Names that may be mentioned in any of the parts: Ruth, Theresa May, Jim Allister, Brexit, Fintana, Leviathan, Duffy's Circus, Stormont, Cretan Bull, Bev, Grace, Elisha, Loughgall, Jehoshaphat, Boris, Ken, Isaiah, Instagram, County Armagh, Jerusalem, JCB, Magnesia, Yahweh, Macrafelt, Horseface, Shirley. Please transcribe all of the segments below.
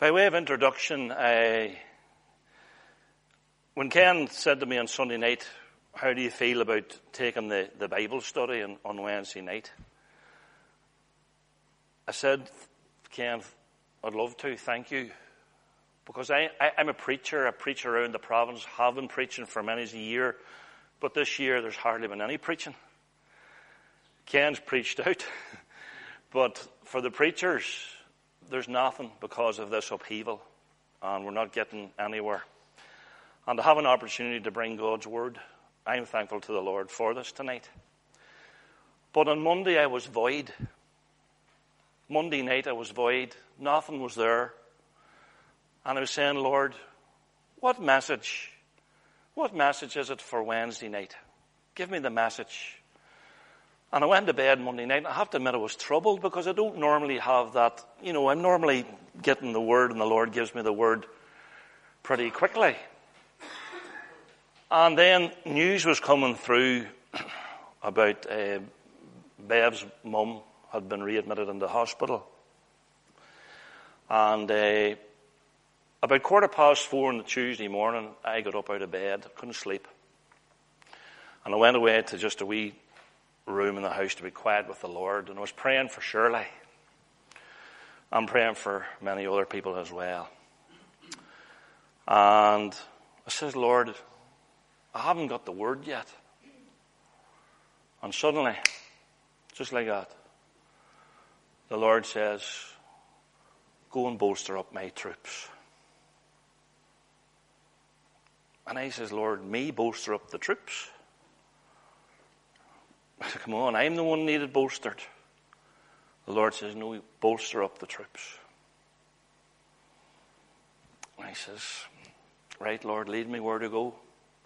By way of introduction, when Ken said to me on Sunday night, how do you feel about taking the Bible study on Wednesday night? I said, Ken, I'd love to, thank you. Because I'm a preacher around the province, have been preaching for many a year, but this year there's hardly been any preaching. Ken's preached out, but for the preachers, there's nothing because of this upheaval, and we're not getting anywhere. And to have an opportunity to bring God's word, I'm thankful to the Lord for this tonight. But on Monday I was void. Monday night I was void, nothing was there. And I was saying, Lord, what message is it for Wednesday night? Give me the message. And I went to bed Monday night, and I have to admit I was troubled because I don't normally have that, I'm normally getting the word and the Lord gives me the word pretty quickly. And then news was coming through about Bev's mum had been readmitted into hospital. And about 4:15 on the Tuesday morning, I got up out of bed, couldn't sleep. And I went away to just a wee room in the house to be quiet with the Lord. And I was praying for Shirley. I'm praying for many other people as well. And I says, Lord, I haven't got the word yet. And suddenly, just like that, the Lord says, go and bolster up my troops. And I says, Lord, me bolster up the troops? I said, come on, I'm the one needed bolstered. The Lord says, no, bolster up the troops. And I says, right, Lord, lead me where to go.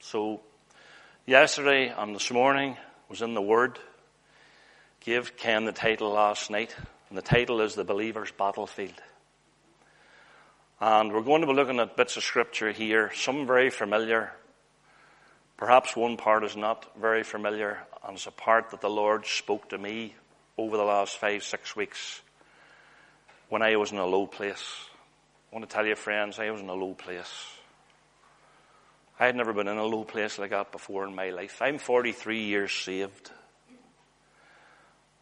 So yesterday and this morning was in the Word. Gave Ken the title last night. And the title is The Believer's Battlefield. And we're going to be looking at bits of scripture here, some very familiar. Perhaps one part is not very familiar, and it's a part that the Lord spoke to me over the last 5-6 weeks when I was in a low place. I want to tell you, friends, I was in a low place. I had never been in a low place like that before in my life. I'm 43 years saved.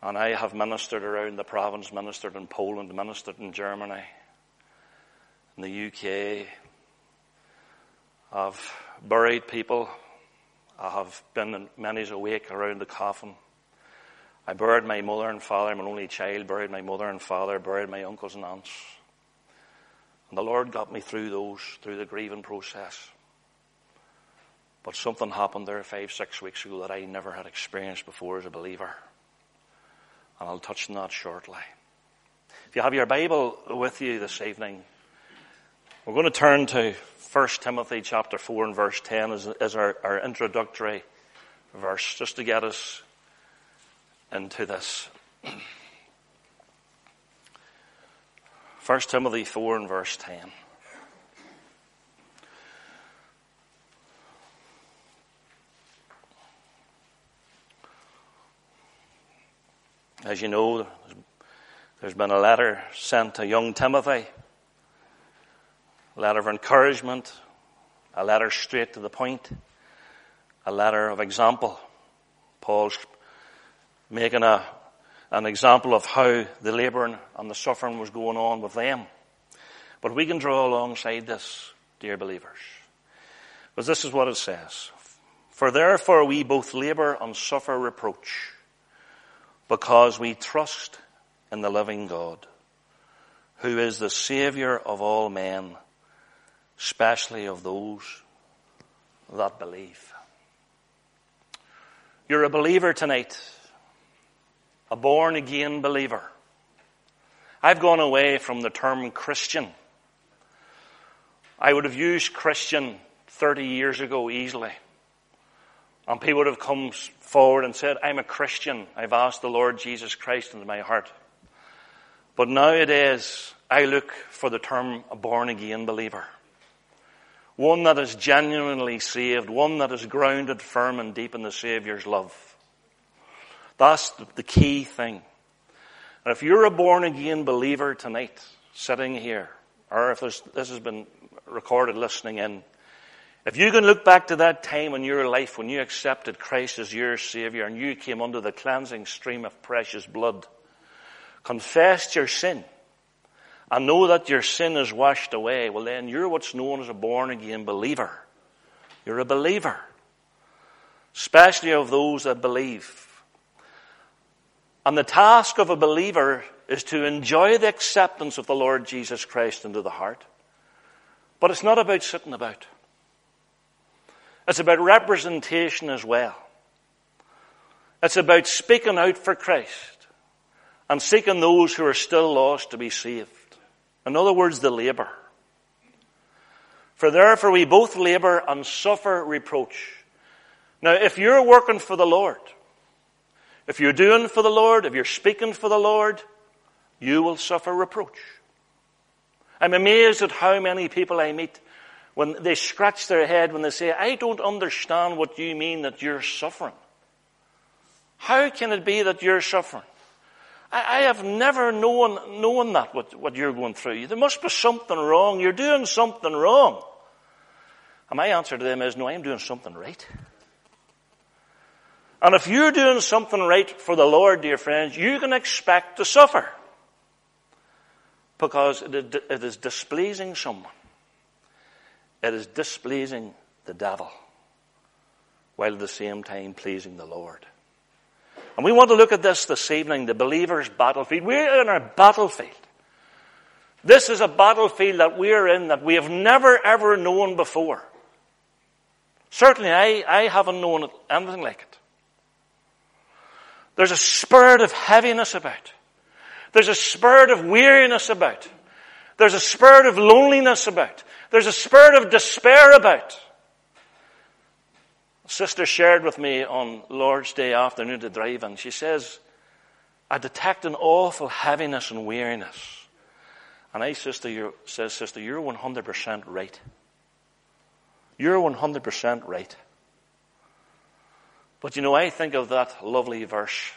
And I have ministered around the province, ministered in Poland, ministered in Germany, in the UK. I've buried people. I have been in many's awake around the coffin. I buried my mother and father. I'm an only child. Buried my mother and father. Buried my uncles and aunts. And the Lord got me through those, through the grieving process. But something happened there 5-6 weeks ago that I never had experienced before as a believer. And I'll touch on that shortly. If you have your Bible with you this evening, we're going to turn to 1 Timothy chapter 4 and verse 10 as our introductory verse, just to get us into this. 1 Timothy 4 and verse 10. As you know, there's been a letter sent to young Timothy. A letter of encouragement, a letter straight to the point, a letter of example. Paul's making an example of how the labouring and the suffering was going on with them. But we can draw alongside this, dear believers. Because this is what it says. For therefore we both labour and suffer reproach, because we trust in the living God, who is the Saviour of all men, especially of those that believe. You're a believer tonight, a born-again believer. I've gone away from the term Christian. I would have used Christian 30 years ago easily. And people would have come forward and said, I'm a Christian. I've asked the Lord Jesus Christ into my heart. But nowadays, I look for the term a born-again believer. One that is genuinely saved. One that is grounded firm and deep in the Saviour's love. That's the key thing. And if you're a born-again believer tonight, sitting here, or if this has been recorded listening in, if you can look back to that time in your life when you accepted Christ as your Savior and you came under the cleansing stream of precious blood, confessed your sin, and know that your sin is washed away, well then you're what's known as a born-again believer. You're a believer, especially of those that believe. And the task of a believer is to enjoy the acceptance of the Lord Jesus Christ into the heart. But it's not about sitting about. It's about representation as well. It's about speaking out for Christ and seeking those who are still lost to be saved. In other words, the labor. For therefore we both labor and suffer reproach. Now, if you're working for the Lord, if you're doing for the Lord, if you're speaking for the Lord, you will suffer reproach. I'm amazed at how many people I meet when they scratch their head when they say, I don't understand what you mean that you're suffering. How can it be that you're suffering? I have never known that, what you're going through. There must be something wrong. You're doing something wrong. And my answer to them is, no, I'm doing something right. And if you're doing something right for the Lord, dear friends, you can expect to suffer. Because it is displeasing someone. It is displeasing the devil. While at the same time pleasing the Lord. And we want to look at this evening, the believer's battlefield. We're in a battlefield. This is a battlefield that we're in that we have never ever known before. Certainly I haven't known anything like it. There's a spirit of heaviness about. There's a spirit of weariness about. There's a spirit of loneliness about. There's a spirit of despair about. A sister shared with me on Lord's Day afternoon to drive in. She says, I detect an awful heaviness and weariness. And I says, Sister, you're 100% right. You're 100% right. But you know, I think of that lovely verse.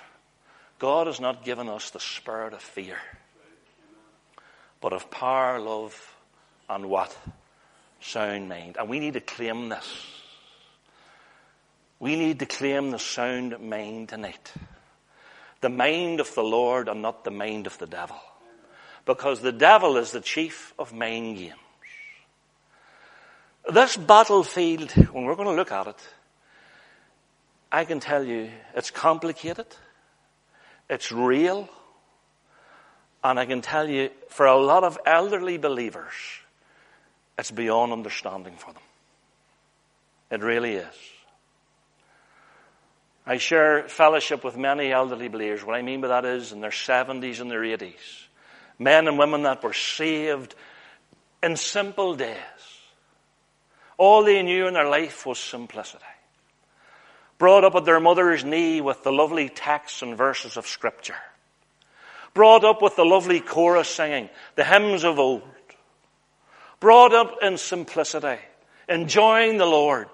God has not given us the spirit of fear, but of power, love, and what? Sound mind. And we need to claim this. We need to claim the sound mind tonight. The mind of the Lord and not the mind of the devil. Because the devil is the chief of mind games. This battlefield, when we're going to look at it, I can tell you, it's complicated, it's real, and I can tell you, for a lot of elderly believers, it's beyond understanding for them. It really is. I share fellowship with many elderly believers. What I mean by that is in their 70s and their 80s. Men and women that were saved in simple days. All they knew in their life was simplicity. Brought up at their mother's knee with the lovely texts and verses of Scripture. Brought up with the lovely chorus singing, the hymns of old. Brought up in simplicity, enjoying the Lord.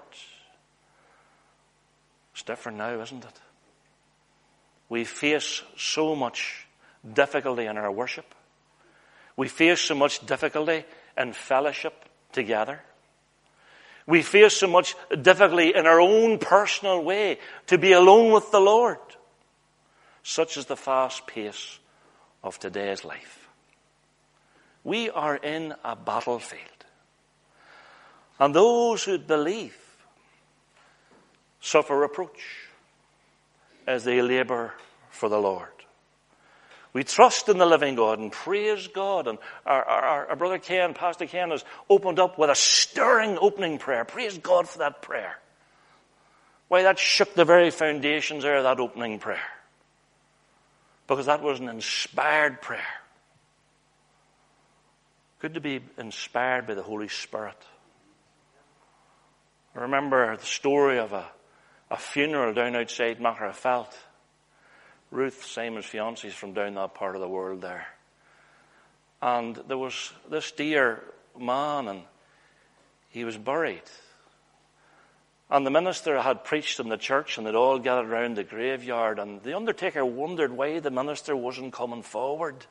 It's different now, isn't it? We face so much difficulty in our worship. We face so much difficulty in fellowship together. We face so much difficulty in our own personal way to be alone with the Lord. Such is the fast pace of today's life. We are in a battlefield. And those who believe suffer reproach as they labor for the Lord. We trust in the living God and praise God. And our brother Ken, Pastor Ken, has opened up with a stirring opening prayer. Praise God for that prayer. Why, that shook the very foundations there, that opening prayer. Because that was an inspired prayer. Good to be inspired by the Holy Spirit. I remember the story of a funeral down outside Macrafelt. Ruth, Simon's fiancée, is from down that part of the world there. And there was this dear man, and he was buried. And the minister had preached in the church, and they'd all gathered around the graveyard, and the undertaker wondered why the minister wasn't coming forward.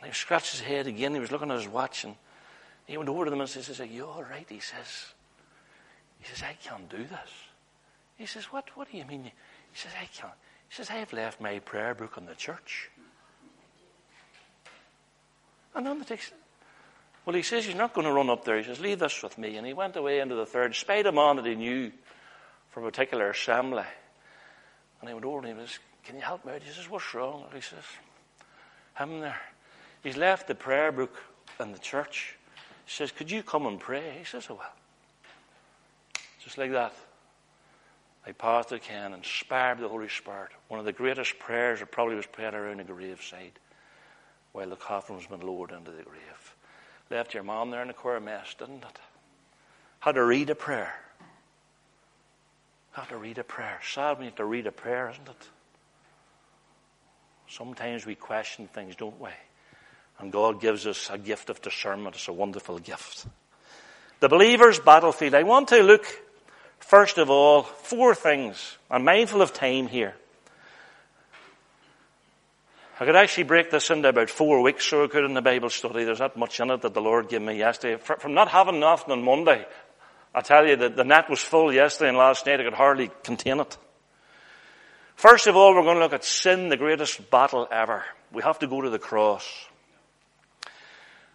And he scratched his head again. He was looking at his watch, and he went over to them and says, "Are you all right?" He says, "I can't do this." He says, What do you mean? He says, "I can't." He says, "I've left my prayer book in the church." And the undertaker says, "Well," he says, "he's not going to run up there." He says, "Leave this with me." And he went away into the third, spied a man that he knew from a particular assembly. And he went over and he says, "Can you help me out?" He says, "What's wrong?" And he says, "Him there, he's left the prayer book in the church." He says, "Could you come and pray?" He says, "I will." Just like that, I passed to Ken, inspired by the Holy Spirit. One of the greatest prayers that probably was prayed around the graveside while the coffin was being lowered into the grave. Left your mom there in the choir mess, didn't it? Had to read a prayer. Had to read a prayer. Sad when you have to read a prayer, isn't it? Sometimes we question things, don't we? And God gives us a gift of discernment. It's a wonderful gift. The believer's battlefield. I want to look, first of all, four things. I'm mindful of time here. I could actually break this into about 4 weeks, so I could in the Bible study. There's not much in it that the Lord gave me yesterday. From not having nothing on Monday, I tell you that the net was full yesterday and last night. I could hardly contain it. First of all, we're going to look at sin, the greatest battle ever. We have to go to the cross.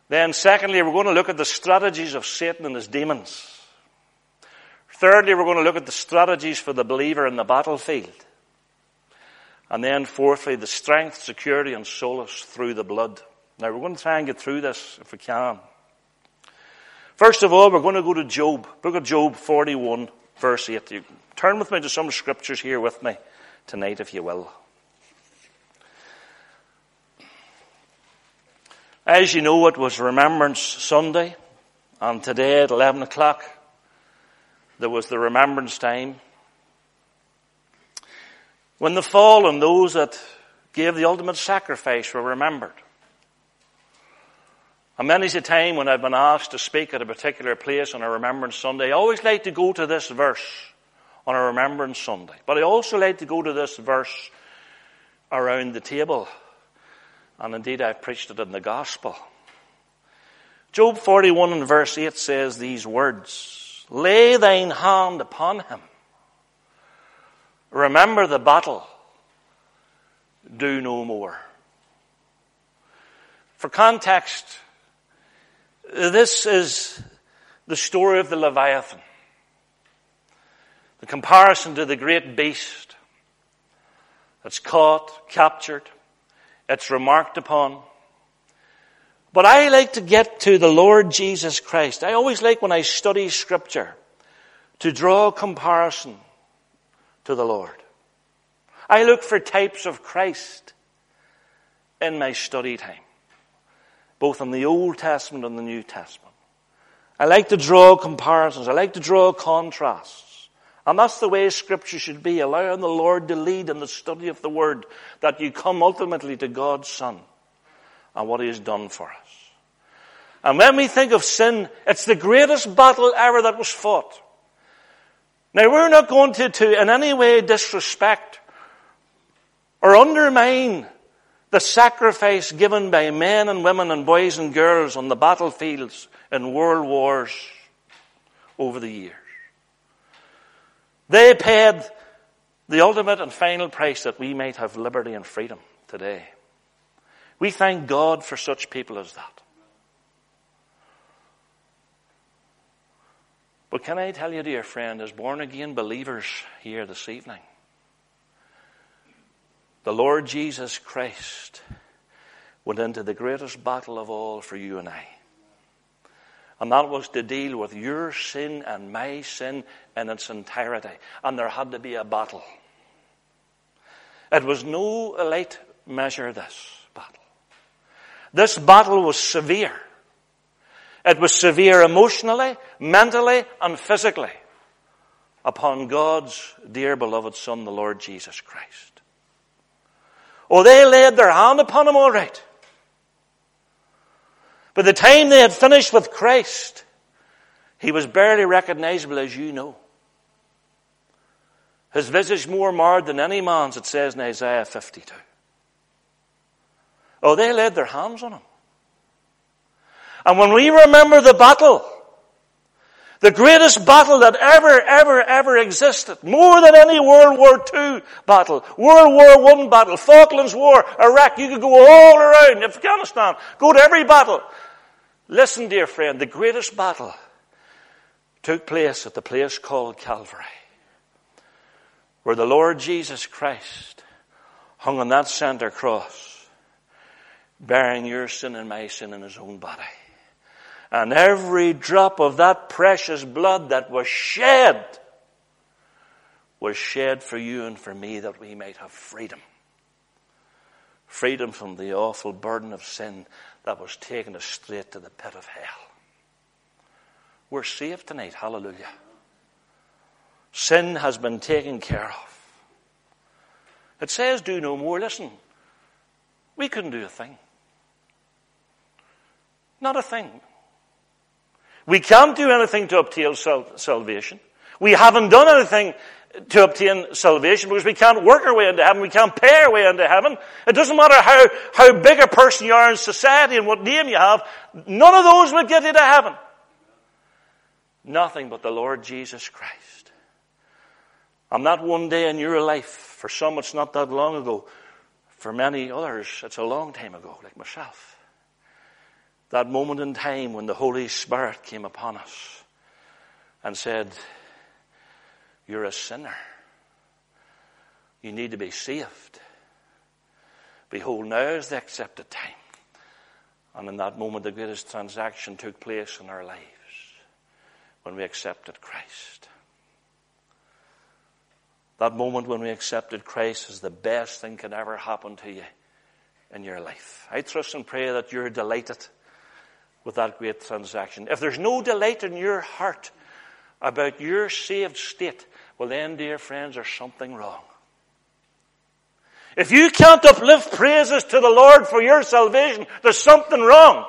Then secondly, we're going to look at the strategies of Satan and his demons. Thirdly, we're going to look at the strategies for the believer in the battlefield. And then fourthly, the strength, security, and solace through the blood. Now, we're going to try and get through this if we can. First of all, we're going to go to Job. Look at Job 41, verse 8. You can turn with me to some scriptures here with me tonight, if you will. As you know, it was Remembrance Sunday, and today at 11 o'clock, there was the Remembrance Time. When the fallen, those that gave the ultimate sacrifice, were remembered. And many's the time when I've been asked to speak at a particular place on a Remembrance Sunday, I always like to go to this verse on a Remembrance Sunday. But I also like to go to this verse around the table. And indeed, I've preached it in the gospel. Job 41 and verse 8 says these words, "Lay thine hand upon him. Remember the battle. Do no more." For context, this is the story of the Leviathan. The comparison to the great beast that's caught, captured, it's remarked upon. But I like to get to the Lord Jesus Christ. I always like, when I study Scripture, to draw a comparison to the Lord. I look for types of Christ in my study time, both in the Old Testament and the New Testament. I like to draw comparisons. I like to draw contrasts. And that's the way Scripture should be, allowing the Lord to lead in the study of the Word, that you come ultimately to God's Son and what He has done for us. And when we think of sin, it's the greatest battle ever that was fought. Now, we're not going to in any way disrespect or undermine the sacrifice given by men and women and boys and girls on the battlefields in world wars over the years. They paid the ultimate and final price that we might have liberty and freedom today. We thank God for such people as that. But can I tell you, dear friend, as born-again believers here this evening, the Lord Jesus Christ went into the greatest battle of all for you and I. And that was to deal with your sin and my sin in its entirety. And there had to be a battle. It was no light measure, this battle. This battle was severe. It was severe emotionally, mentally, and physically upon God's dear beloved Son, the Lord Jesus Christ. Oh, they laid their hand upon Him, all right. By the time they had finished with Christ, He was barely recognizable, as you know. His visage more marred than any man's, it says in Isaiah 52. Oh, they laid their hands on Him. And when we remember the battle, the greatest battle that ever existed, more than any World War II battle, World War I battle, Falklands War, Iraq, you could go all around, Afghanistan, go to every battle. Listen, dear friend, the greatest battle took place at the place called Calvary, where the Lord Jesus Christ hung on that center cross, bearing your sin and my sin in his own body. And every drop of that precious blood that was shed for you and for me, that we might have freedom. Freedom from the awful burden of sin that was taking us straight to the pit of hell. We're saved tonight, hallelujah. Sin has been taken care of. It says do no more. Listen, we couldn't do a thing. Not a thing. We can't do anything to obtain salvation. We haven't done anything to obtain salvation because we can't work our way into heaven. We can't pay our way into heaven. It doesn't matter how big a person you are in society and what name you have. None of those will get you to heaven. Nothing but the Lord Jesus Christ. And that one day in your life, for some it's not that long ago. For many others, it's a long time ago, like myself. That moment in time when the Holy Spirit came upon us and said, you're a sinner. You need to be saved. Behold, now is the accepted time. And in that moment, the greatest transaction took place in our lives when we accepted Christ. That moment when we accepted Christ is the best thing can ever happen to you in your life. I trust and pray that you're delighted with that great transaction. If there's no delight in your heart about your saved state, well then, dear friends, there's something wrong. If you can't uplift praises to the Lord for your salvation, there's something wrong.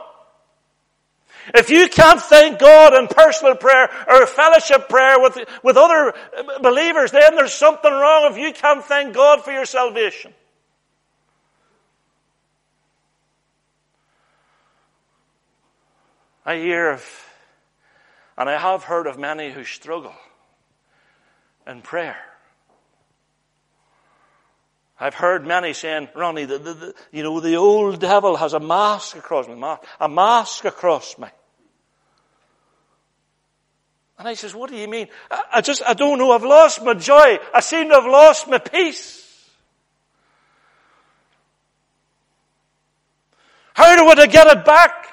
If you can't thank God in personal prayer or fellowship prayer with other believers, then there's something wrong if you can't thank God for your salvation. I hear of, and I have heard of many who struggle in prayer. I've heard many saying, Ronnie, the old devil has a mask across me. And I says, what do you mean? I don't know. I've lost my joy. I seem to have lost my peace. How do I get it back?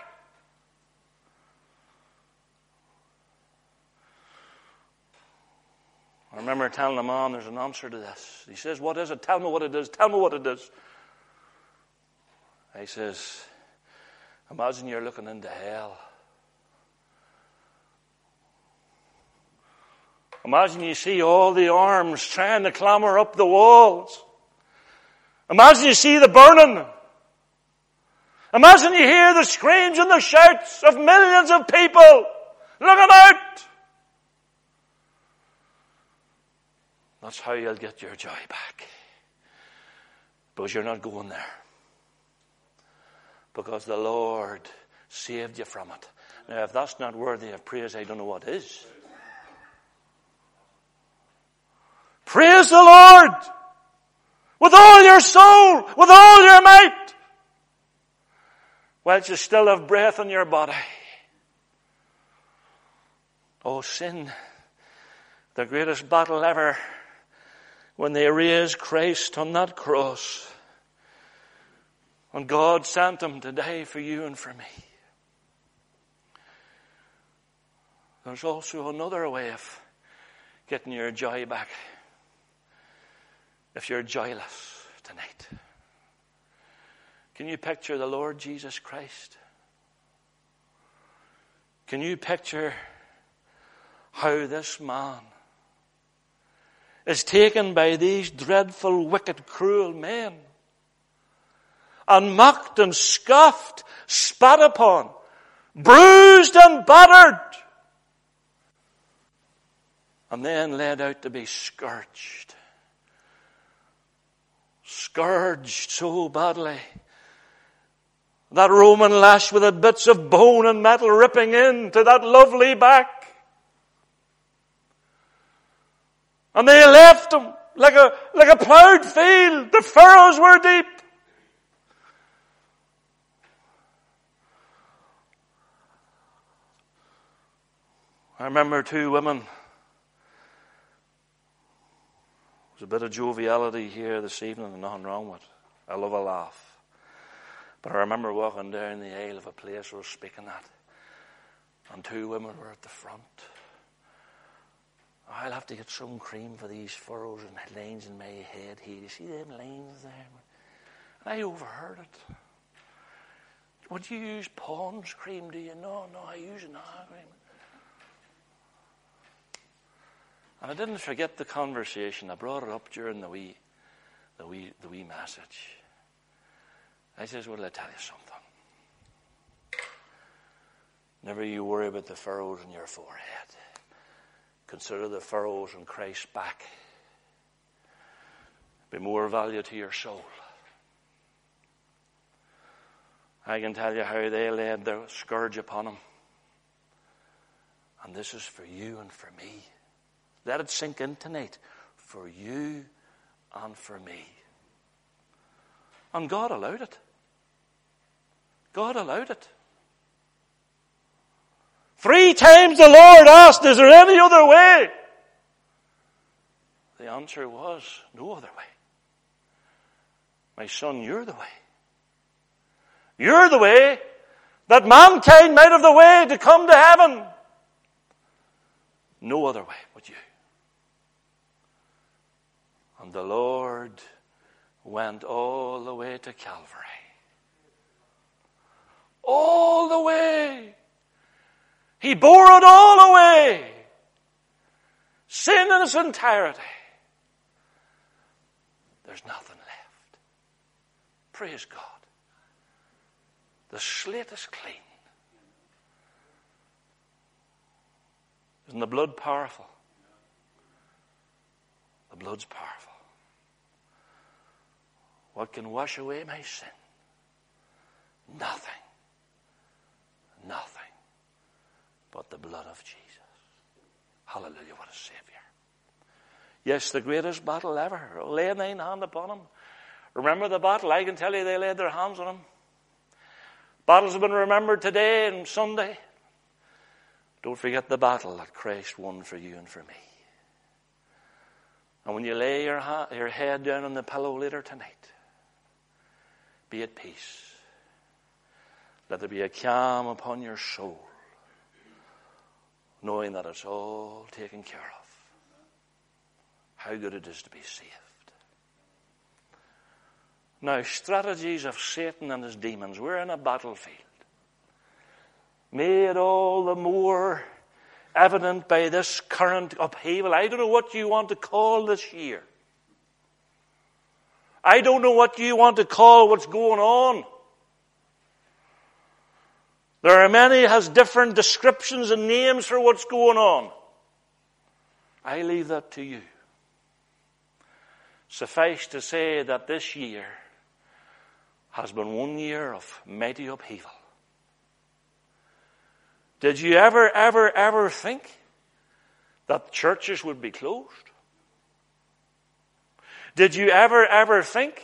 I remember telling the man, there's an answer to this. He says, what is it? Tell me what it is. Tell me what it is. I says, imagine you're looking into hell. Imagine you see all the arms trying to clamber up the walls. Imagine you see the burning. Imagine you hear the screams and the shouts of millions of people looking out. That's how you'll get your joy back. Because you're not going there. Because the Lord saved you from it. Now, if that's not worthy of praise, I don't know what is. Praise the Lord with all your soul, with all your might, whilst you still have breath in your body. Oh, sin, the greatest battle ever. When they raised Christ on that cross, and God sent him to die for you and for me. There's also another way of getting your joy back. If you're joyless tonight, can you picture the Lord Jesus Christ? Can you picture how this man is taken by these dreadful, wicked, cruel men and mocked and scoffed, spat upon, bruised and battered, and then led out to be scourged. Scourged so badly That Roman lash with the bits of bone and metal ripping into that lovely back. And they left him like a ploughed field. The furrows were deep. I remember two women. There's a bit of joviality here this evening and nothing wrong with it. I love a laugh. But I remember walking down the aisle of a place I was speaking at, and two women were at the front. I'll have to get some cream for these furrows and lines in my head here. You see them lines there? And I overheard it. Would you use Pond's cream, do you? No, I use an eye cream. And I didn't forget the conversation. I brought it up during the wee message. I says, well, I tell you something. Never you worry about the furrows in your forehead. Consider the furrows in Christ's back. Be more value to your soul. I can tell you how they laid their scourge upon him. And this is for you and for me. Let it sink in tonight. For you and for me. And God allowed it. God allowed it. 3 times the Lord asked, is there any other way? The answer was, no other way. My son, you're the way. You're the way that mankind made of the way to come to heaven. No other way but you. And the Lord went all the way to Calvary. All the way. He bore it all away. Sin in its entirety. There's nothing left. Praise God. The slate is clean. Isn't the blood powerful? The blood's powerful. What can wash away my sin? Nothing. Nothing. But the blood of Jesus. Hallelujah, what a Savior. Yes, the greatest battle ever. Lay thine hand upon him. Remember the battle. I can tell you they laid their hands on him. Battles have been remembered today and Sunday. Don't forget the battle that Christ won for you and for me. And when you lay your head down on the pillow later tonight, be at peace. Let there be a calm upon your soul, knowing that it's all taken care of. How good it is to be saved. Now, strategies of Satan and his demons. We're in a battlefield. Made all the more evident by this current upheaval. I don't know what you want to call this year. I don't know what you want to call what's going on. There are many has different descriptions and names for what's going on. I leave that to you. Suffice to say that this year has been one year of mighty upheaval. Did you ever think that churches would be closed? Did you ever think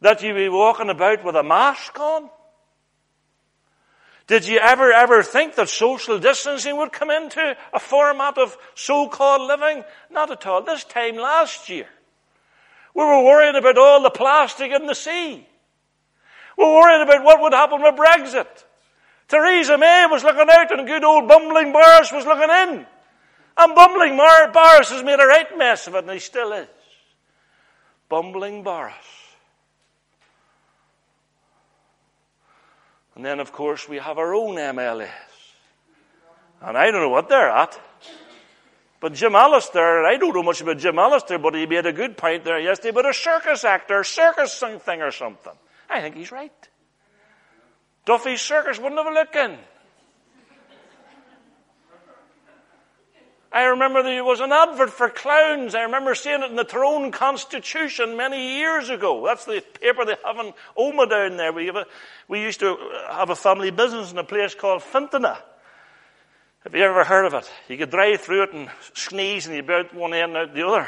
that you'd be walking about with a mask on? Did you ever think that social distancing would come into a format of so-called living? Not at all. This time last year, we were worrying about all the plastic in the sea. We were worrying about what would happen with Brexit. Theresa May was looking out and good old bumbling Boris was looking in. And bumbling Boris has made a right mess of it, and he still is. Bumbling Boris. And then, of course, we have our own MLAs. And I don't know what they're at. But Jim Allister, I don't know much about Jim Allister, but he made a good point there yesterday about a circus actor, circus thing or something. I think he's right. Duffy's Circus wouldn't have a look in. I remember there was an advert for clowns. I remember seeing it in the Throne Constitution many years ago. That's the paper they have in Oma down there. We used to have a family business in a place called Fintana. Have you ever heard of it? You could drive through it and sneeze and you'd be out one end and out the other.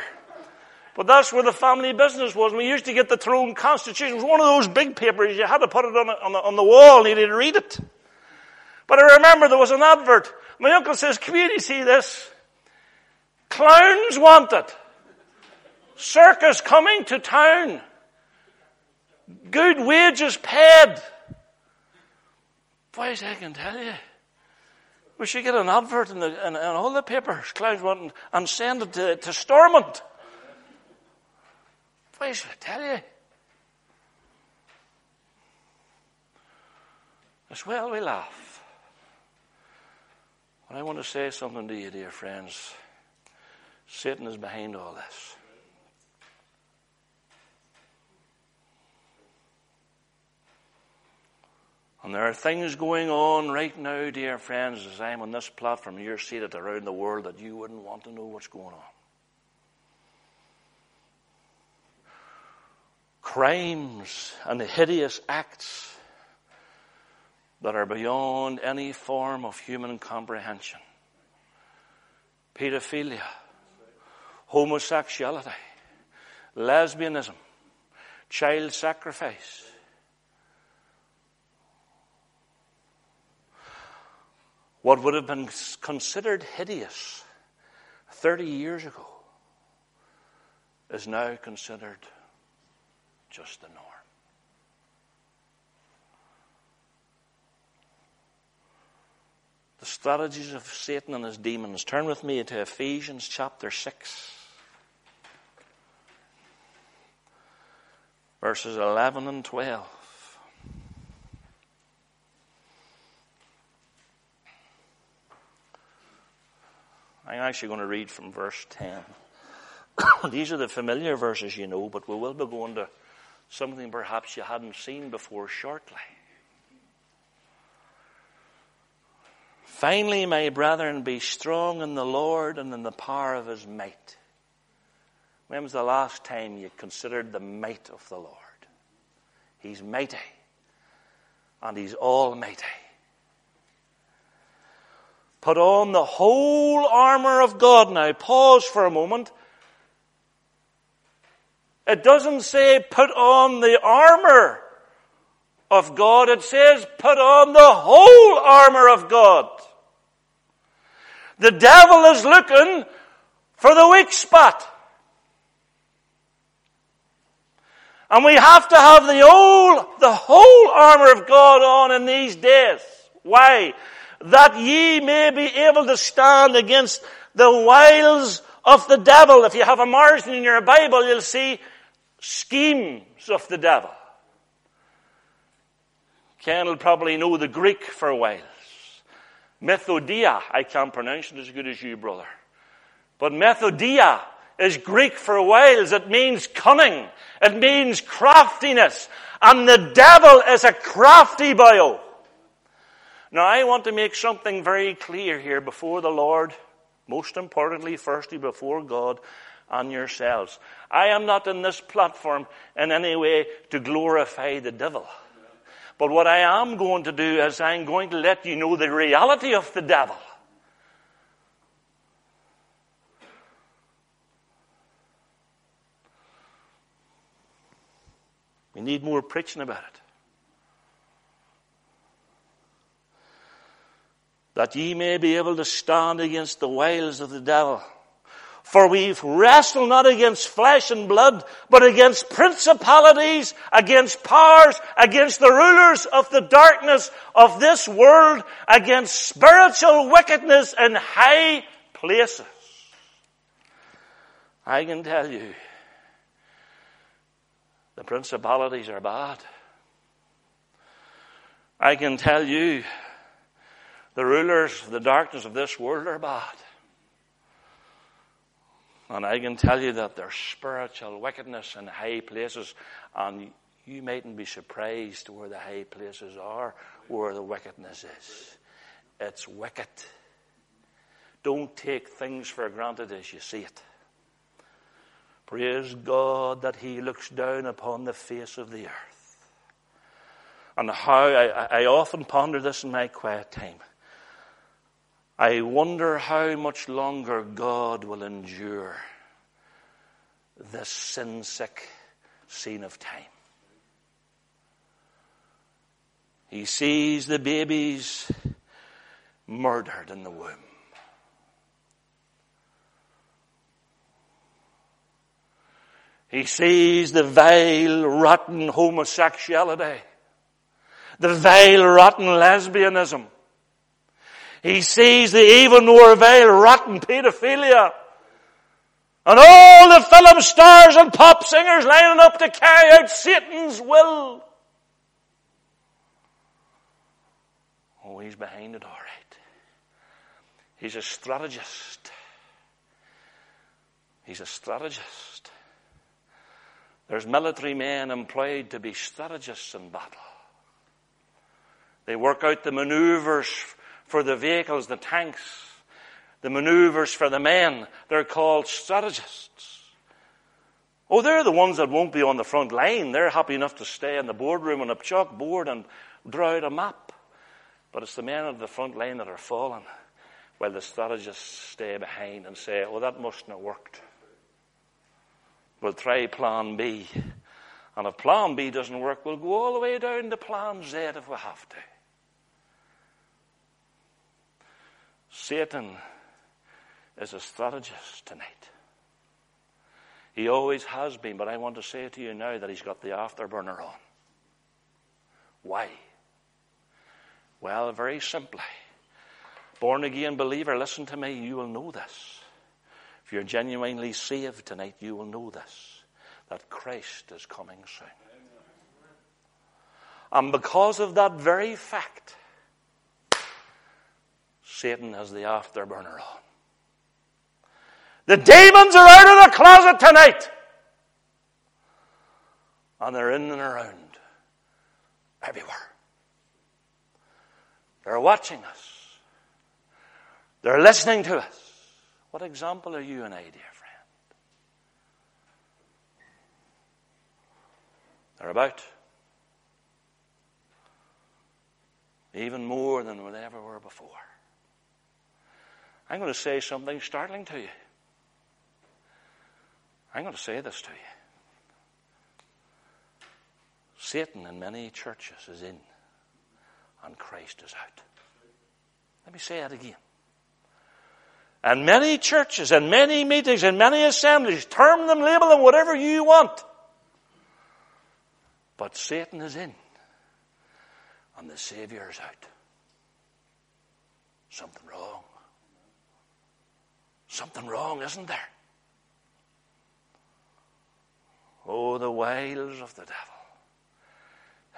But that's where the family business was. And we used to get the Throne Constitution. It was one of those big papers. You had to put it on the wall and you had to read it. But I remember there was an advert. My uncle says, "Come here, you see this? Clowns wanted. Circus coming to town. Good wages paid." Boys, I can tell you. We should get an advert in all the papers. Clowns wanted, and send it to Stormont. Boys, I tell you. As well we laugh. But I want to say something to you, dear friends. Satan is behind all this. And there are things going on right now, dear friends, as I'm on this platform, you're seated around the world, that you wouldn't want to know what's going on. Crimes and hideous acts that are beyond any form of human comprehension. Pedophilia, homosexuality, lesbianism, child sacrifice. What would have been considered hideous 30 years ago is now considered just the norm. The strategies of Satan and his demons. Turn with me to Ephesians chapter 6, verses 11 and 12. I'm actually going to read from verse 10. These are the familiar verses, you know, but we will be going to something perhaps you hadn't seen before shortly. "Finally, my brethren, be strong in the Lord and in the power of his might." When was the last time you considered the might of the Lord? He's mighty, and he's almighty. "Put on the whole armor of God." Now, pause for a moment. It doesn't say put on the armor of God. It says put on the whole armor of God. The devil is looking for the weak spot. And we have to have the whole armor of God on in these days. Why? "That ye may be able to stand against the wiles of the devil." If you have a margin in your Bible, you'll see "schemes of the devil." Ken will probably know the Greek for wiles. Methodia, I can't pronounce it as good as you, brother. But methodia is Greek for wiles. It means cunning. It means craftiness. And the devil is a crafty boy. Now, I want to make something very clear here before the Lord, most importantly, firstly, before God and yourselves. I am not in this platform in any way to glorify the devil. But what I am going to do is I'm going to let you know the reality of the devil. We need more preaching about it. "That ye may be able to stand against the wiles of the devil. For we wrestle not against flesh and blood, but against principalities, against powers, against the rulers of the darkness of this world, against spiritual wickedness in high places." I can tell you, the principalities are bad. I can tell you, the rulers of the darkness of this world are bad. And I can tell you that there's spiritual wickedness in high places. And you mightn't be surprised where the high places are, where the wickedness is. It's wicked. Don't take things for granted as you see it. Praise God that he looks down upon the face of the earth. And how I often ponder this in my quiet time. I wonder how much longer God will endure this sin-sick scene of time. He sees the babies murdered in the womb. He sees the vile, rotten homosexuality, the vile, rotten lesbianism. He sees the even more vile, rotten pedophilia. And all the film stars and pop singers lining up to carry out Satan's will. Oh, he's behind it all right. He's a strategist. He's a strategist. There's military men employed to be strategists in battle. They work out the maneuvers for the vehicles, the tanks, the maneuvers for the men. They're called strategists. Oh, they're the ones that won't be on the front line. They're happy enough to stay in the boardroom on a chalkboard and draw out a map. But it's the men at the front line that are falling, while the strategists stay behind and say, oh, that mustn't have worked. We'll try plan B. And if plan B doesn't work, we'll go all the way down to plan Z if we have to. Satan is a strategist tonight. He always has been, but I want to say to you now that he's got the afterburner on. Why? Well, very simply. Born again believer, listen to me, you will know this. If you're genuinely saved tonight, you will know this, that Christ is coming soon. And because of that very fact, Satan has the afterburner on. The demons are out of the closet tonight. And they're in and around everywhere. They're watching us. They're listening to us. What example are you and I, dear friend? They're about. Even more than we ever were before. I'm going to say something startling to you. I'm going to say this to you. Satan in many churches is in, and Christ is out. Let me say that again. And many churches, and many meetings, and many assemblies, term them, label them, whatever you want. But Satan is in, and the Savior is out. Something wrong. Something wrong, isn't there? Oh, the wiles of the devil.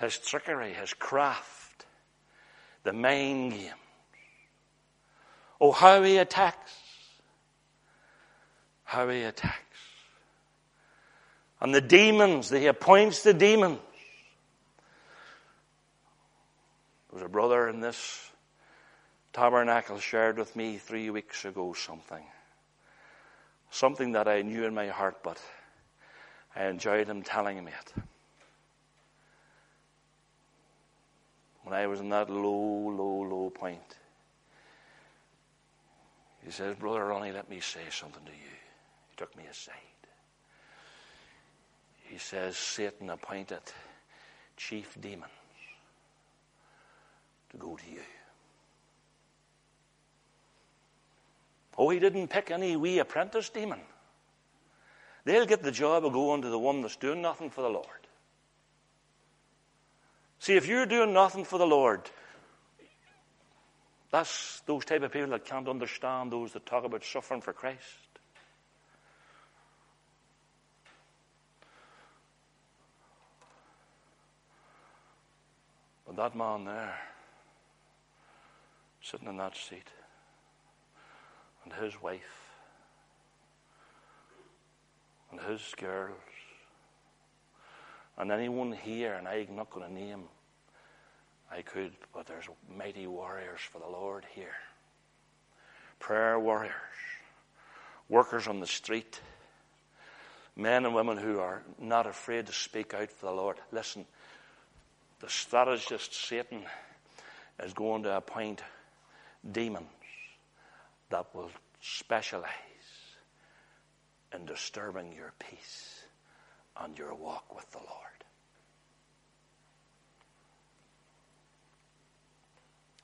His trickery, his craft, the mind game. Oh, how he attacks. How he attacks. And the demons, that he appoints the demons. There was a brother in this tabernacle shared with me 3 weeks ago something. Something that I knew in my heart, but I enjoyed him telling me it. When I was in that low point, he says, Brother Ronnie, let me say something to you. He took me aside. He says, Satan appointed chief demons to go to you. Oh, he didn't pick any wee apprentice demon. They'll get the job of going to the one that's doing nothing for the Lord. See, if you're doing nothing for the Lord, that's those type of people that can't understand those that talk about suffering for Christ. But that man there, sitting in that seat, and his wife, and his girls, and anyone here, and I'm not going to name, I could, but there's mighty warriors for the Lord here. prayer warriors, workers on the street, men and women who are not afraid to speak out for the Lord. Listen, the strategist Satan is going to appoint demons that will specialize in disturbing your peace and your walk with the Lord.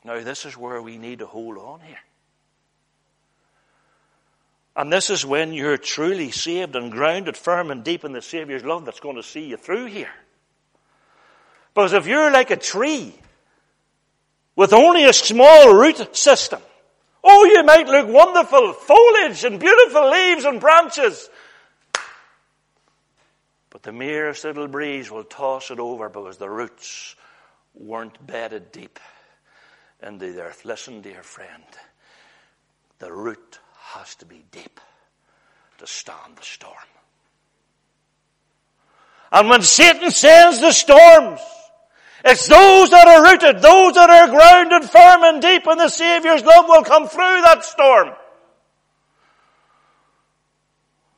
Now, this is where we need to hold on here. And this is when you're truly saved and grounded firm and deep in the Savior's love that's going to see you through here. Because if you're like a tree with only a small root system, oh, you might look wonderful, foliage and beautiful leaves and branches, but the merest little breeze will toss it over because the roots weren't bedded deep into the earth. Listen, dear friend, the root has to be deep to stand the storm. And when Satan sends the storms, it's those that are rooted, those that are grounded firm and deep in the Saviour's love will come through that storm.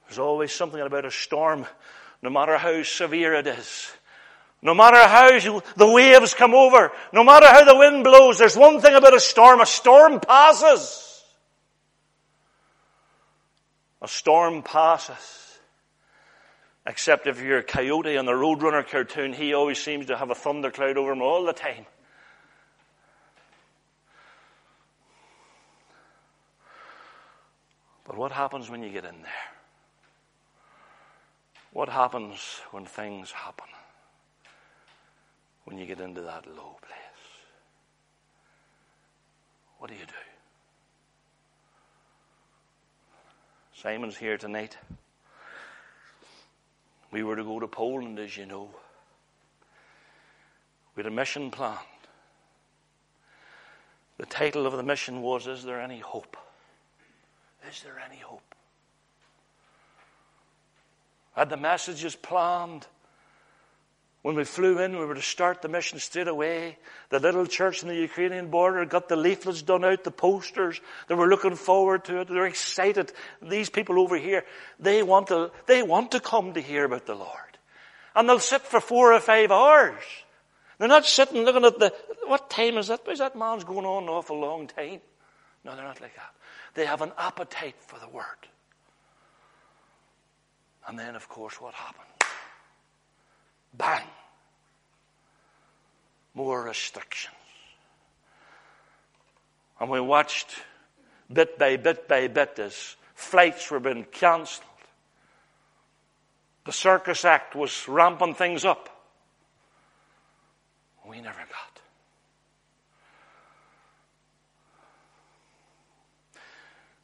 There's always something about a storm, no matter how severe it is. No matter how the waves come over, no matter how the wind blows, there's one thing about a storm passes. A storm passes. Except if you're a coyote on the Roadrunner cartoon, he always seems to have a thundercloud over him all the time. But what happens when you get in there? What happens when things happen? When you get into that low place, what do you do? Simon's here tonight. We were to go to Poland, as you know. We had a mission planned. The title of the mission was, Is There Any Hope? Is there any hope? I had the messages planned. When we flew in, we were to start the mission straight away. The little church on the Ukrainian border got the leaflets done out, the posters. They were looking forward to it. They were excited. These people over here, they want to come to hear about the Lord. And they'll sit for 4 or 5 hours. They're not sitting looking at what time is that? Because that man's going on an awful long time. No, they're not like that. They have an appetite for the Word. And then, of course, what happens? Bang! More restrictions. And we watched bit by bit by bit as flights were being cancelled. The circus act was ramping things up. We never got.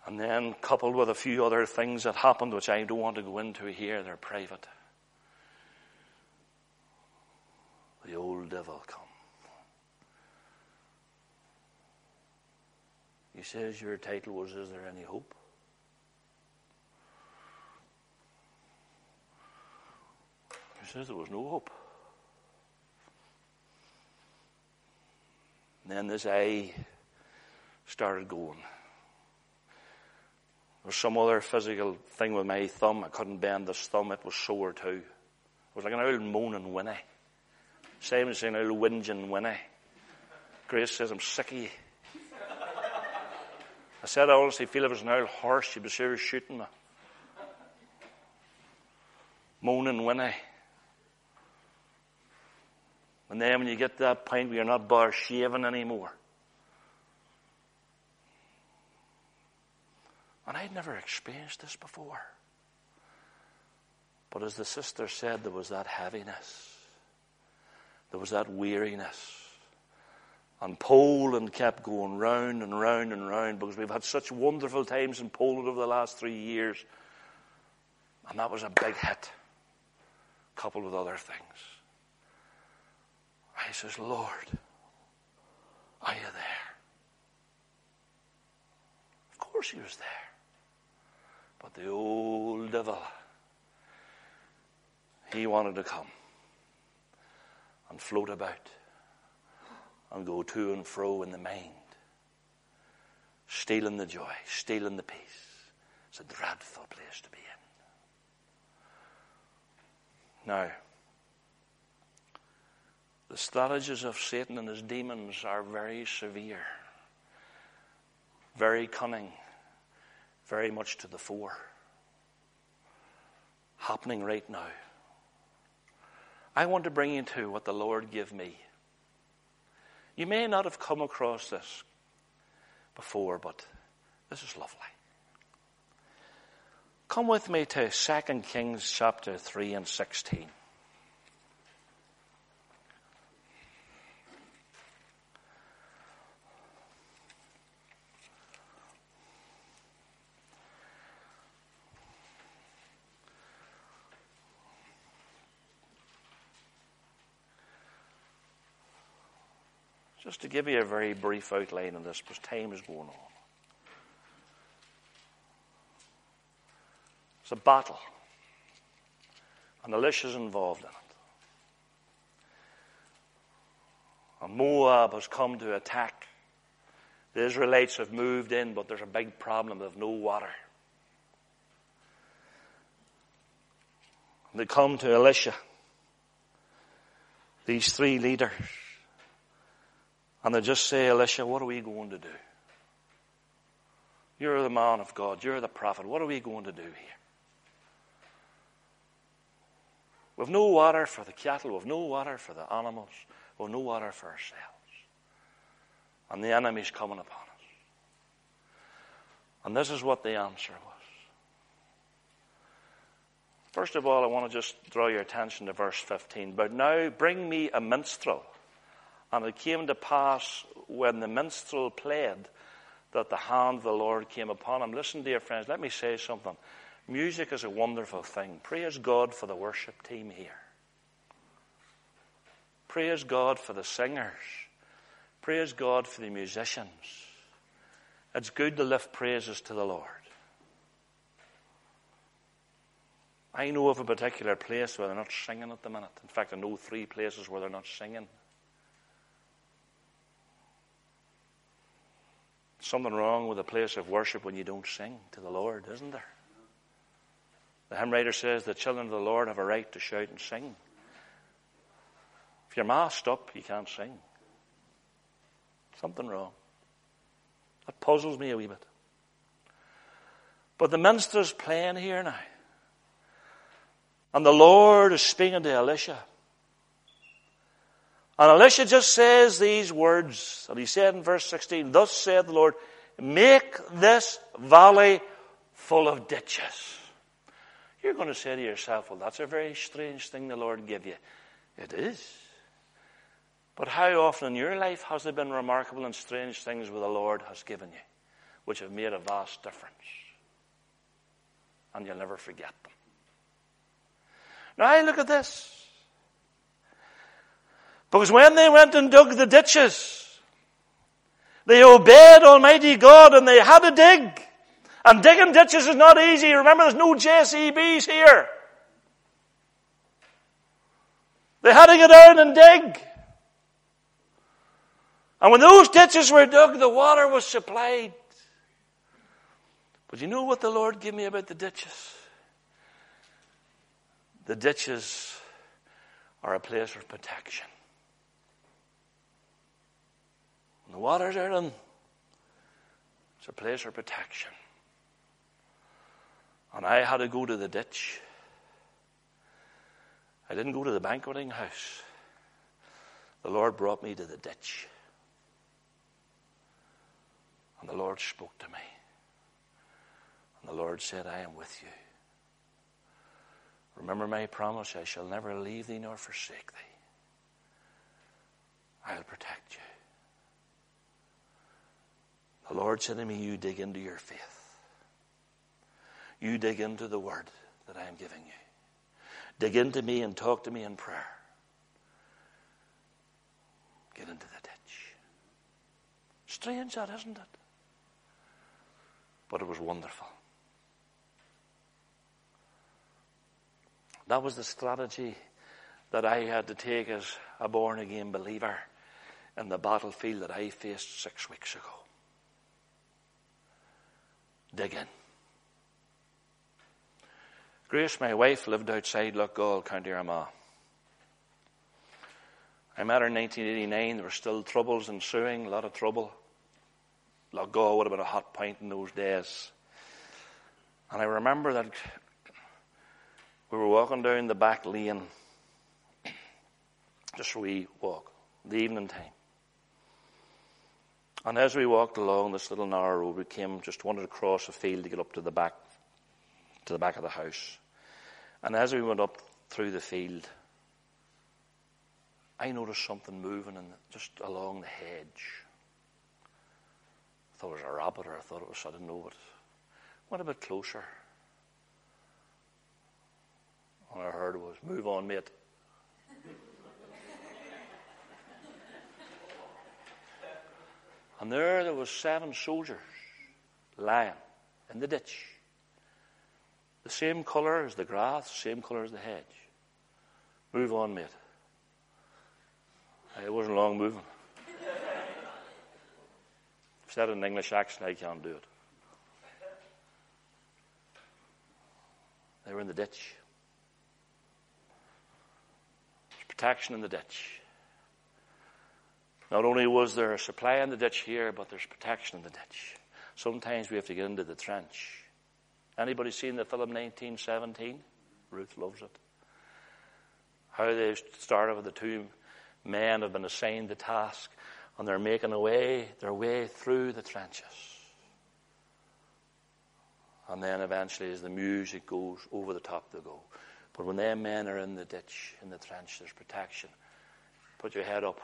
And then coupled with a few other things that happened, which I don't want to go into here, they're private. The old devil come. He says your title was, Is There Any Hope? He says there was no hope. And then this eye started going. There was some other physical thing with my thumb. I couldn't bend this thumb. It was sore too. It was like an old moaning whinny. Simon's saying, I'll whinge and whinny. Grace says, I'm sick of you. I said, I honestly feel if it was an old horse, you'd be serious shooting me. Moan and whinny. And then when you get to that point where you're not bar shaving anymore. And I'd never experienced this before. But as the sister said, there was that heaviness. There was that weariness. And Poland kept going round and round and round because we've had such wonderful times in Poland over the last 3 years. And that was a big hit, coupled with other things. I says, Lord, are you there? Of course he was there. But the old devil, he wanted to come. And float about and go to and fro in the mind, stealing the joy, stealing the peace. It's a dreadful place to be in. Now, the strategies of Satan and his demons are very severe, very cunning, very much to the fore. Happening right now. I want to bring you to what the Lord gave me. You may not have come across this before, but this is lovely. Come with me to 2 Kings chapter 3 and 16. Just to give you a very brief outline on this, because time is going on. It's a battle, and Elisha's involved in it. And Moab has come to attack. The Israelites have moved in, but there's a big problem. They have no water. And they come to Elisha, these three leaders. And they just say, Elisha, what are we going to do? You're the man of God. You're the prophet. What are we going to do here? We've no water for the cattle. We've no water for the animals. We've no water for ourselves. And the enemy's coming upon us. And this is what the answer was. First of all, I want to just draw your attention to verse 15. But now bring me a minstrel. And it came to pass when the minstrel played that the hand of the Lord came upon him. Listen, dear friends, let me say something. Music is a wonderful thing. Praise God for the worship team here. Praise God for the singers. Praise God for the musicians. It's good to lift praises to the Lord. I know of a particular place where they're not singing at the minute. In fact, I know three places where they're not singing. Something wrong with a place of worship when you don't sing to the Lord, isn't there? The hymn writer says the children of the Lord have a right to shout and sing. If you're masked up, you can't sing. Something wrong. That puzzles me a wee bit. But the minister's playing here now. And the Lord is speaking to Elisha. And Elisha just says these words, and he said in verse 16, thus said the Lord, make this valley full of ditches. You're going to say to yourself, well, that's a very strange thing the Lord gave you. It is. But how often in your life has there been remarkable and strange things where the Lord has given you, which have made a vast difference? And you'll never forget them. Now I look at this. Because when they went and dug the ditches, they obeyed Almighty God and they had to dig. And digging ditches is not easy. Remember, there's no JCBs here. They had to get down and dig. And when those ditches were dug, the water was supplied. But you know what the Lord gave me about the ditches? The ditches are a place of protection. And the waters are in. It's a place for protection. And I had to go to the ditch. I didn't go to the banqueting house. The Lord brought me to the ditch. And the Lord spoke to me. And the Lord said, I am with you. Remember my promise, I shall never leave thee nor forsake thee. I will protect you. The Lord said to me, you dig into your faith. You dig into the word that I am giving you. Dig into me and talk to me in prayer. Get into the ditch. Strange that, isn't it? But it was wonderful. That was the strategy that I had to take as a born-again believer in the battlefield that I faced 6 weeks ago. digging. Grace, my wife, lived outside Loughgall, County Armagh. I met her in 1989. There were still troubles ensuing, a lot of trouble. Loughgall would have been a hot point in those days. And I remember that we were walking down the back lane, just a wee walk, the evening time. And as we walked along this little narrow road, we wanted to cross a field to get up to the back of the house. And as we went up through the field, I noticed something moving just along the hedge. I thought it was a rabbit, or I didn't know what. Went a bit closer. All I heard was, "Move on, mate." And there was 7 soldiers lying in the ditch. The same colour as the grass, same colour as the hedge. "Move on, mate." It wasn't long moving. If said in an English accent, I can't do it. They were in the ditch. There's protection in the ditch. Not only was there a supply in the ditch here, but there's protection in the ditch. Sometimes we have to get into the trench. Anybody seen the film 1917? Ruth loves it. How they started with the 2 men have been assigned the task, and they're making their way through the trenches. And then eventually, as the music goes, over the top they go. But when them men are in the ditch, in the trench, there's protection. Put your head up.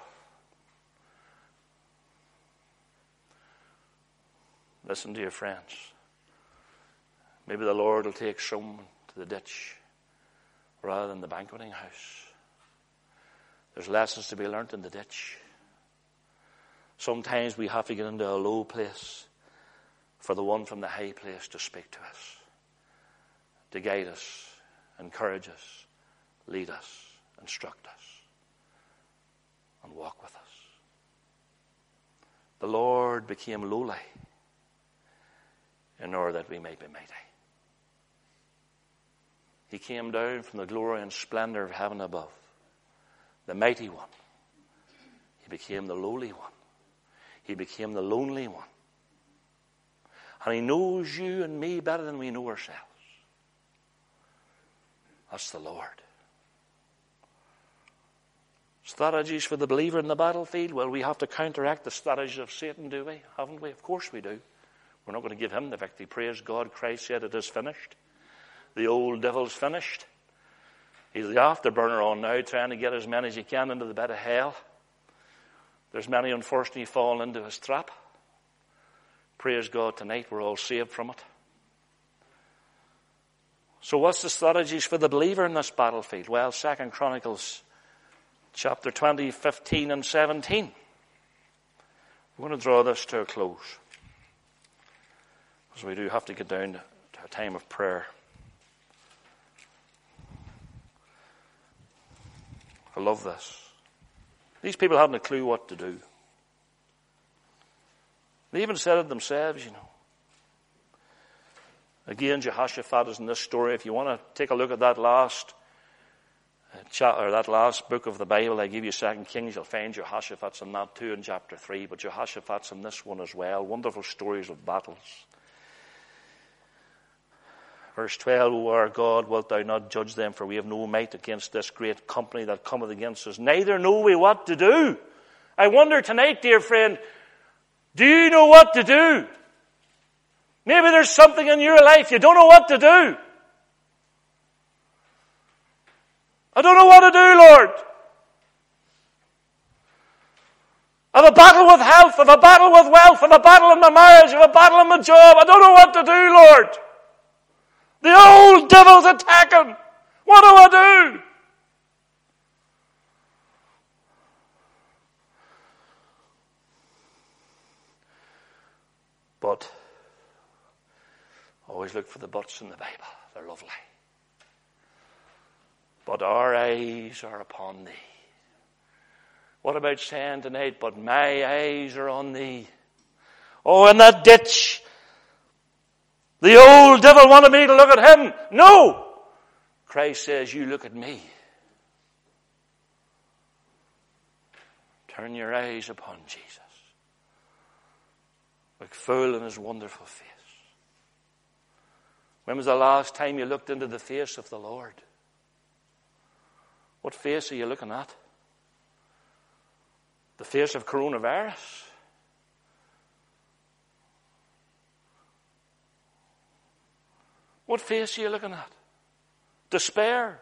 Listen to your friends. Maybe the Lord will take someone to the ditch rather than the banqueting house. There's lessons to be learnt in the ditch. Sometimes we have to get into a low place for the one from the high place to speak to us, to guide us, encourage us, lead us, instruct us, and walk with us. The Lord became lowly in order that we might be mighty. He came down from the glory and splendor of heaven above. The mighty one. He became the lowly one. He became the lonely one. And he knows you and me better than we know ourselves. That's the Lord. Strategies for the believer in the battlefield. Well, we have to counteract the strategies of Satan, do we? Haven't we? Of course we do. We're not going to give him the victory. Praise God, Christ said it is finished. The old devil's finished. He's the afterburner on now, trying to get as many as he can into the bed of hell. There's many, unfortunately, falling into his trap. Praise God, tonight we're all saved from it. So what's the strategies for the believer in this battlefield? Well, 2 Chronicles chapter 20, 15 and 17. We're going to draw this to a close, because we do have to get down to a time of prayer. I love this. These people hadn't a clue what to do. They even said it themselves, you know. Again, Jehoshaphat is in this story. If you want to take a look at that last chapter, that last book of the Bible, I give you 2 Kings, you'll find Jehoshaphat's in that too in chapter 3, but Jehoshaphat's in this one as well. Wonderful stories of battles. Verse 12, "O our God, wilt thou not judge them? For we have no might against this great company that cometh against us. Neither know we what to do." I wonder tonight, dear friend, do you know what to do? Maybe there's something in your life you don't know what to do. I don't know what to do, Lord. I have a battle with health. I have a battle with wealth. I have a battle in my marriage. I have a battle in my job. I don't know what to do, Lord. The old devil's attacking. What do I do? But always look for the buts in the Bible. They're lovely. But our eyes are upon thee. What about saying tonight, but my eyes are on thee? Oh, in that ditch, The old devil wanted me to look at him. No. Christ says, you look at me. Turn your eyes upon Jesus. Like full in his wonderful face. When was the last time you looked into the face of the Lord? What face are you looking at? The face of coronavirus? What face are you looking at? Despair?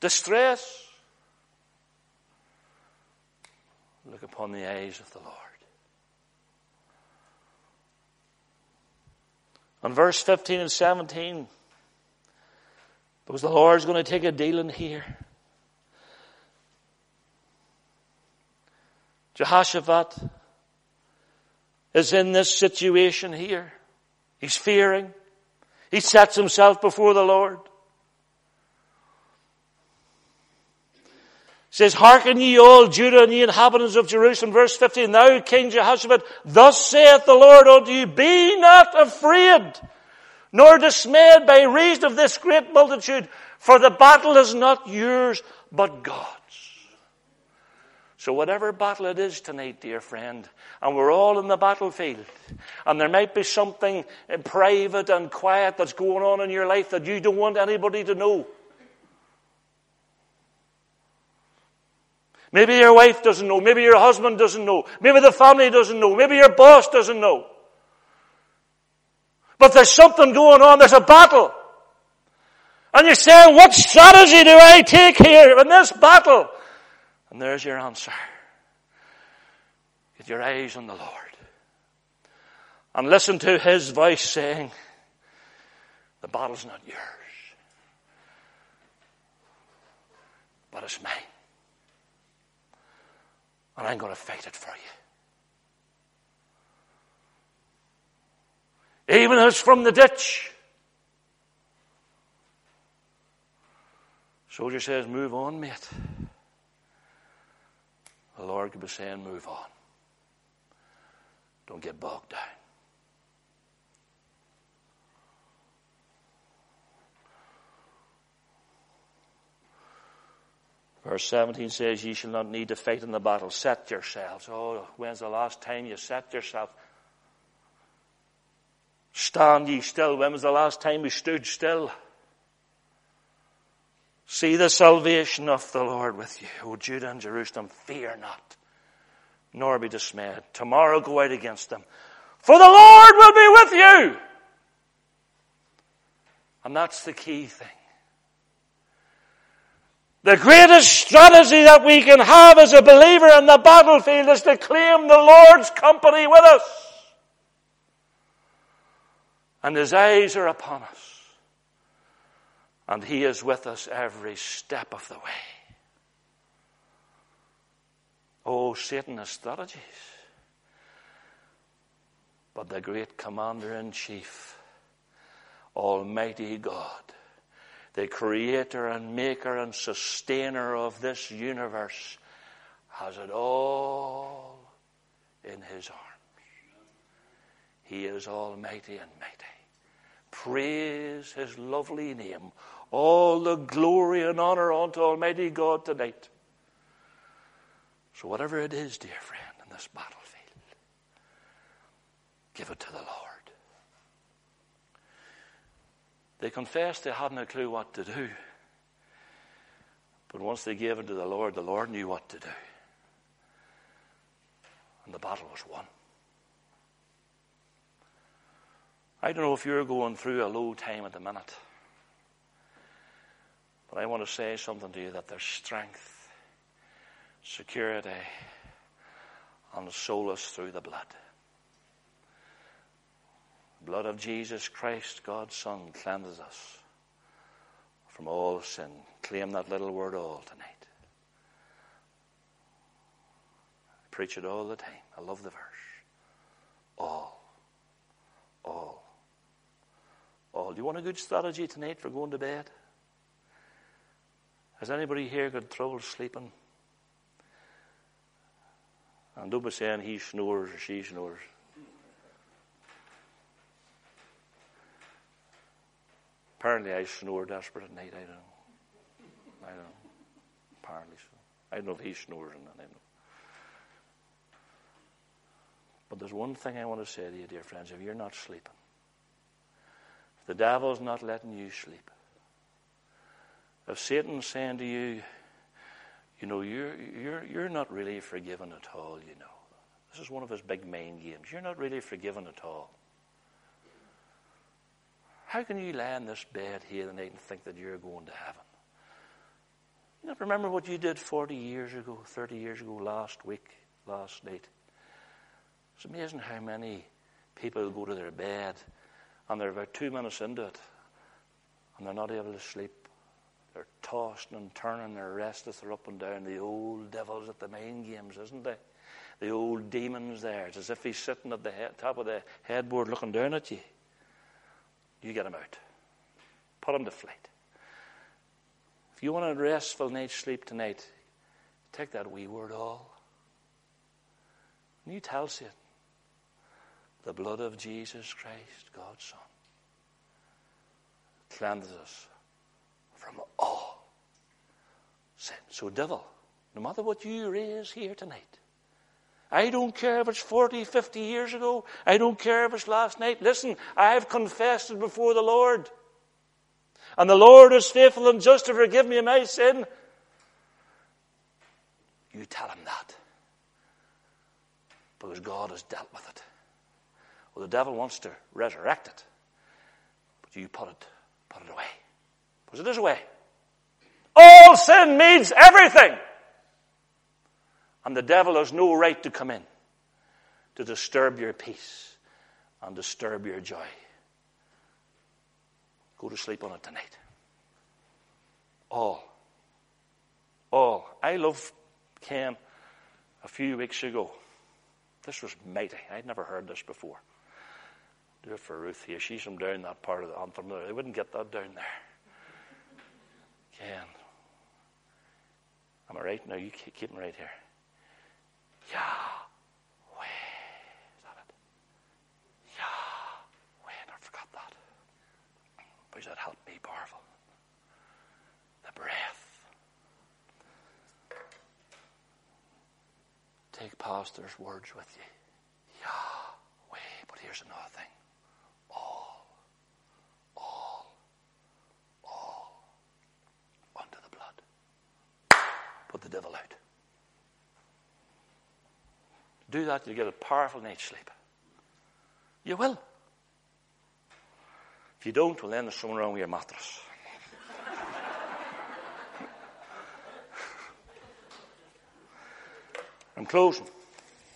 Distress? Look upon the eyes of the Lord. In verse 15 and 17, because the Lord's going to take a dealing here. Jehoshaphat is in this situation here. He's fearing. He sets himself before the Lord. It says, hearken ye all Judah and ye inhabitants of Jerusalem. Verse 15, now King Jehoshaphat, thus saith the Lord unto you, be not afraid, nor dismayed by reason of this great multitude, for the battle is not yours, but God's. So whatever battle it is tonight, dear friend, and we're all in the battlefield, and there might be something private and quiet that's going on in your life that you don't want anybody to know. Maybe your wife doesn't know. Maybe your husband doesn't know. Maybe the family doesn't know. Maybe your boss doesn't know. But there's something going on. There's a battle. And you're saying, what strategy do I take here in this battle? And there's your answer. Get your eyes on the Lord. And listen to his voice saying, the battle's not yours, but it's mine. And I'm going to fight it for you. Even as from the ditch. Soldier says, move on, mate. The Lord could be saying, move on. Don't get bogged down. Verse 17 says, ye shall not need to fight in the battle. Set yourselves. Oh, when's the last time you set yourself? Stand ye still. When was the last time we stood still? See the salvation of the Lord with you, O Judah and Jerusalem. Fear not, nor be dismayed. Tomorrow go out against them, for the Lord will be with you. And that's the key thing. The greatest strategy that we can have as a believer in the battlefield is to claim the Lord's company with us. And his eyes are upon us. And he is with us every step of the way. Oh, Satan has strategies. But the great commander-in-chief, Almighty God, the creator and maker and sustainer of this universe, has it all in his arms. He is almighty and mighty. Praise his lovely name. All the glory and honor unto Almighty God tonight. So whatever it is, dear friend, in this battlefield, give it to the Lord. They confessed they hadn't a clue what to do. But once they gave it to the Lord knew what to do. And the battle was won. I don't know if you're going through a low time at the minute. But I want to say something to you, that there's strength, security, and solace through the blood. The blood of Jesus Christ, God's Son, cleanses us from all sin. Claim that little word all tonight. I preach it all the time. I love the verse. All. Do you want a good strategy tonight for going to bed? Has anybody here got trouble sleeping? And don't be saying he snores or she snores. Apparently I snore desperate at night. I don't know. Apparently so. I don't know if he snores or not. I don't know. But there's one thing I want to say to you, dear friends. If you're not sleeping, if the devil's not letting you sleep, if Satan's saying to you, you know, you're not really forgiven at all, you know. This is one of his big mind games. You're not really forgiven at all. How can you lie in this bed here tonight and think that you're going to heaven? You know, remember what you did 40 years ago, 30 years ago, last week, last night. It's amazing how many people go to their bed and they're about 2 minutes into it and they're not able to sleep. They're tossing and turning, they're restless, they're up and down. The old devil's at the mind games, isn't he? The old demon's there. It's as if he's sitting at the top of the headboard looking down at you. You get him out. Put him to flight. If you want a restful night's sleep tonight, take that wee word all. And you tell Satan, the blood of Jesus Christ, God's Son, cleanses us from all sin. So devil, no matter what you raise here tonight, I don't care if it's 40, 50 years ago. I don't care if it's last night. Listen, I've confessed it before the Lord. And the Lord is faithful and just to forgive me my sin. You tell him that. Because God has dealt with it. Well, the devil wants to resurrect it. But you put it away. Because it is away. All sin means everything. And the devil has no right to come in to disturb your peace and disturb your joy. Go to sleep on it tonight. All. I love Ken a few weeks ago. This was mighty. I'd never heard this before. Do it for Ruth here. She's from down that part of the anthem there. They wouldn't get that down there. Ken. Am I right? No, you keep me right here. Yahweh. Is that it? Yahweh. I forgot that. Boys, that helped me powerful. The breath. Take pastor's words with you. Yahweh. But here's another thing. All. Under the blood. Put the devil out. Do that, you'll get a powerful night's sleep. You will. If you don't, well then there's something wrong with your mattress. I'm closing.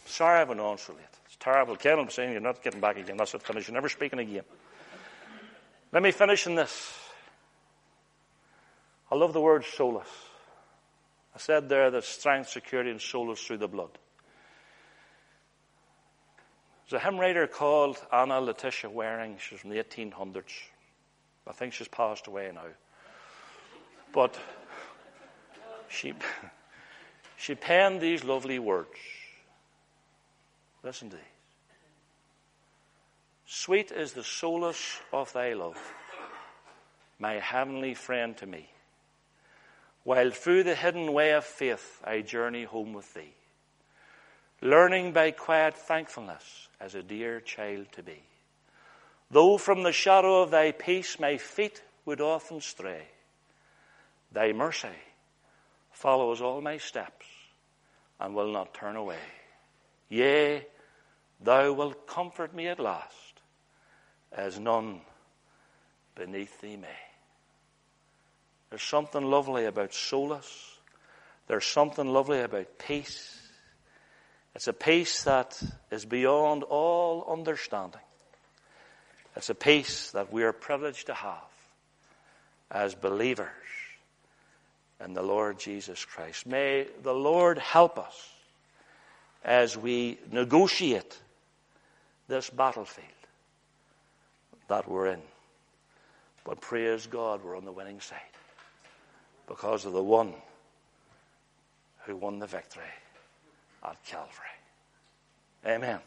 Sorry I went on so late. It's terrible. Ken, I'm saying you're not getting back again. That's it, finish. You're never speaking again. Let me finish in this. I love the word solus. I said there that strength, security, and solus through the blood. There's a hymn writer called Anna Letitia Waring. She's from the 1800s. I think she's passed away now. But she penned these lovely words. Listen to these. Sweet is the solace of thy love, my heavenly friend to me, while through the hidden way of faith I journey home with thee. Learning by quiet thankfulness as a dear child to be. Though from the shadow of thy peace my feet would often stray, thy mercy follows all my steps and will not turn away. Yea, thou wilt comfort me at last as none beneath thee may. There's something lovely about solace. There's something lovely about peace. It's a peace that is beyond all understanding. It's a peace that we are privileged to have as believers in the Lord Jesus Christ. May the Lord help us as we negotiate this battlefield that we're in. But praise God, we're on the winning side because of the one who won the victory at Calvary. Amen.